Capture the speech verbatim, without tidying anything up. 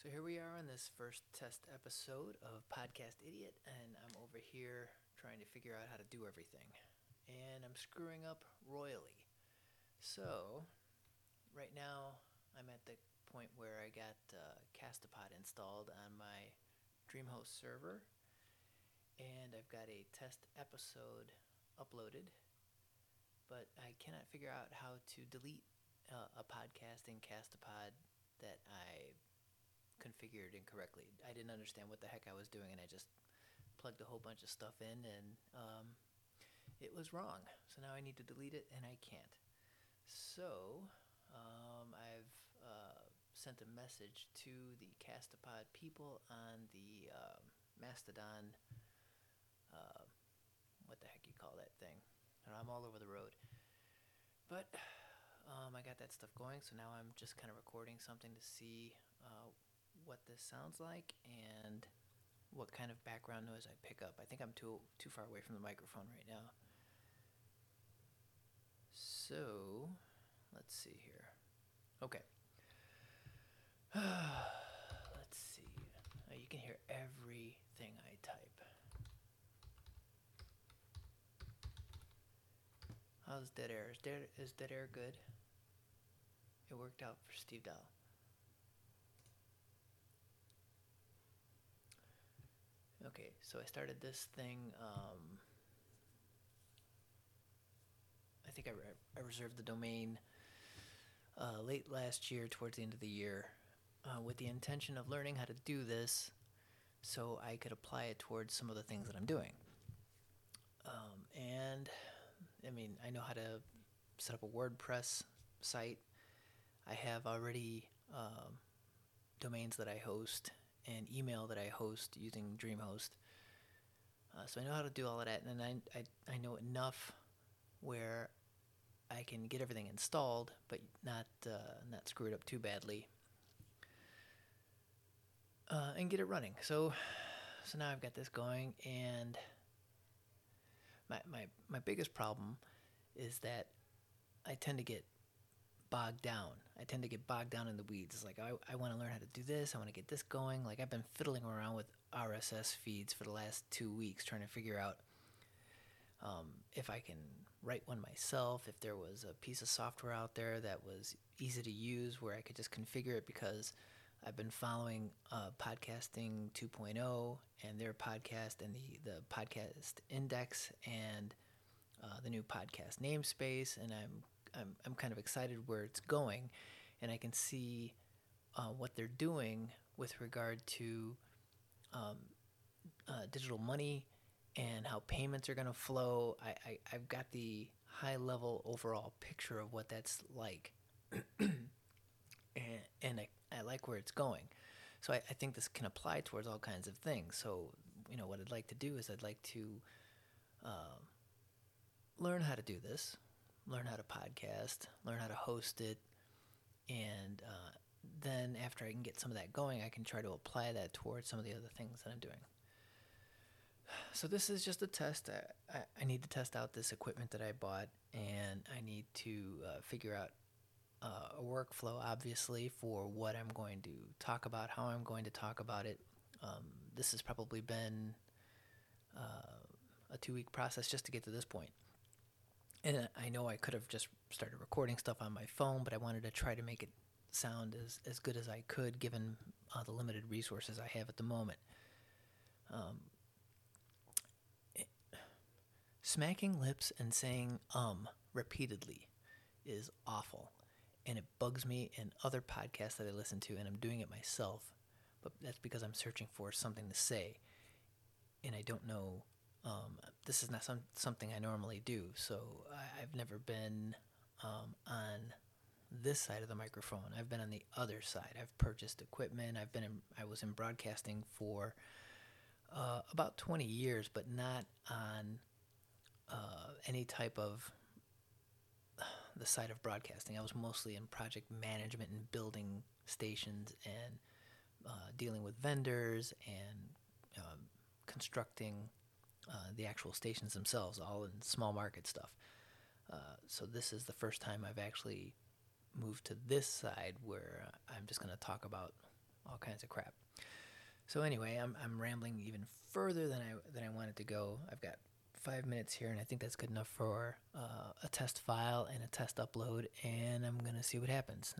So here we are on this first test episode of Podcast Idiot, and I'm over here trying to figure out how to do everything. And I'm screwing up royally. So right now I'm at the point where I got uh, Castopod installed on my DreamHost server, and I've got a test episode uploaded, but I cannot figure out how to delete uh, a podcast in Castopod that I configured incorrectly. I didn't understand what the heck I was doing, and I just plugged a whole bunch of stuff in, and um, it was wrong. So now I need to delete it, and I can't. So um, I've uh, sent a message to the Castopod people on the uh, Mastodon, uh, what the heck you call that thing? And I'm all over the road. But um, I got that stuff going, so now I'm just kind of recording something to see uh, what this sounds like and what kind of background noise I pick up. I think I'm too too far away from the microphone right now. So, let's see here. Okay. Let's see. Oh, you can hear everything I type. How's dead air? Is dead, is dead air good? It worked out for Steve Dahl. Okay, so I started this thing, um, I think I, re- I reserved the domain uh, late last year, towards the end of the year, uh, with the intention of learning how to do this so I could apply it towards some of the things that I'm doing. Um, and, I mean, I know how to set up a WordPress site. I have already um, domains that I host and email that I host using DreamHost. Uh, so I know how to do all of that, and I, I I know enough where I can get everything installed, but not uh, not screw it up too badly, uh, and get it running. So so now I've got this going, and my my my biggest problem is that I tend to get bogged down. I tend to get bogged down in the weeds. It's like, I, I want to learn how to do this. I want to get this going. Like, I've been fiddling around with R S S feeds for the last two weeks trying to figure out um, if I can write one myself, if there was a piece of software out there that was easy to use where I could just configure it, because I've been following uh, Podcasting two point oh and their podcast and the, the podcast index and uh, the new podcast namespace, and I'm I'm I'm kind of excited where it's going, and I can see uh, what they're doing with regard to um, uh, digital money and how payments are going to flow. I, I, I've got the high-level overall picture of what that's like, and, and I, I like where it's going. So I, I think this can apply towards all kinds of things. So, you know, what I'd like to do is I'd like to uh, learn how to do this, learn how to podcast, learn how to host it, and uh, then after I can get some of that going, I can try to apply that towards some of the other things that I'm doing. So this is just a test. I, I, I need to test out this equipment that I bought, and I need to uh, figure out uh, a workflow, obviously, for what I'm going to talk about, how I'm going to talk about it. Um, this has probably been uh, a two-week process just to get to this point. And I know I could have just started recording stuff on my phone, but I wanted to try to make it sound as, as good as I could, given uh, the limited resources I have at the moment. Um, it, smacking lips and saying um repeatedly is awful, and it bugs me in other podcasts that I listen to, and I'm doing it myself, but that's because I'm searching for something to say, and I don't know. Um, this is not some, something I normally do, so I, I've never been um, on this side of the microphone. I've been on the other side. I've purchased equipment. I've been in, I was in broadcasting for uh, about twenty years, but not on uh, any type of uh, the side of broadcasting. I was mostly in project management and building stations and uh, dealing with vendors and uh, constructing Uh, the actual stations themselves, all in small market stuff. Uh, so this is the first time I've actually moved to this side where I'm just going to talk about all kinds of crap. So anyway, I'm I'm rambling even further than I than I wanted to go. I've got five minutes here, and I think that's good enough for uh, a test file and a test upload, and I'm going to see what happens.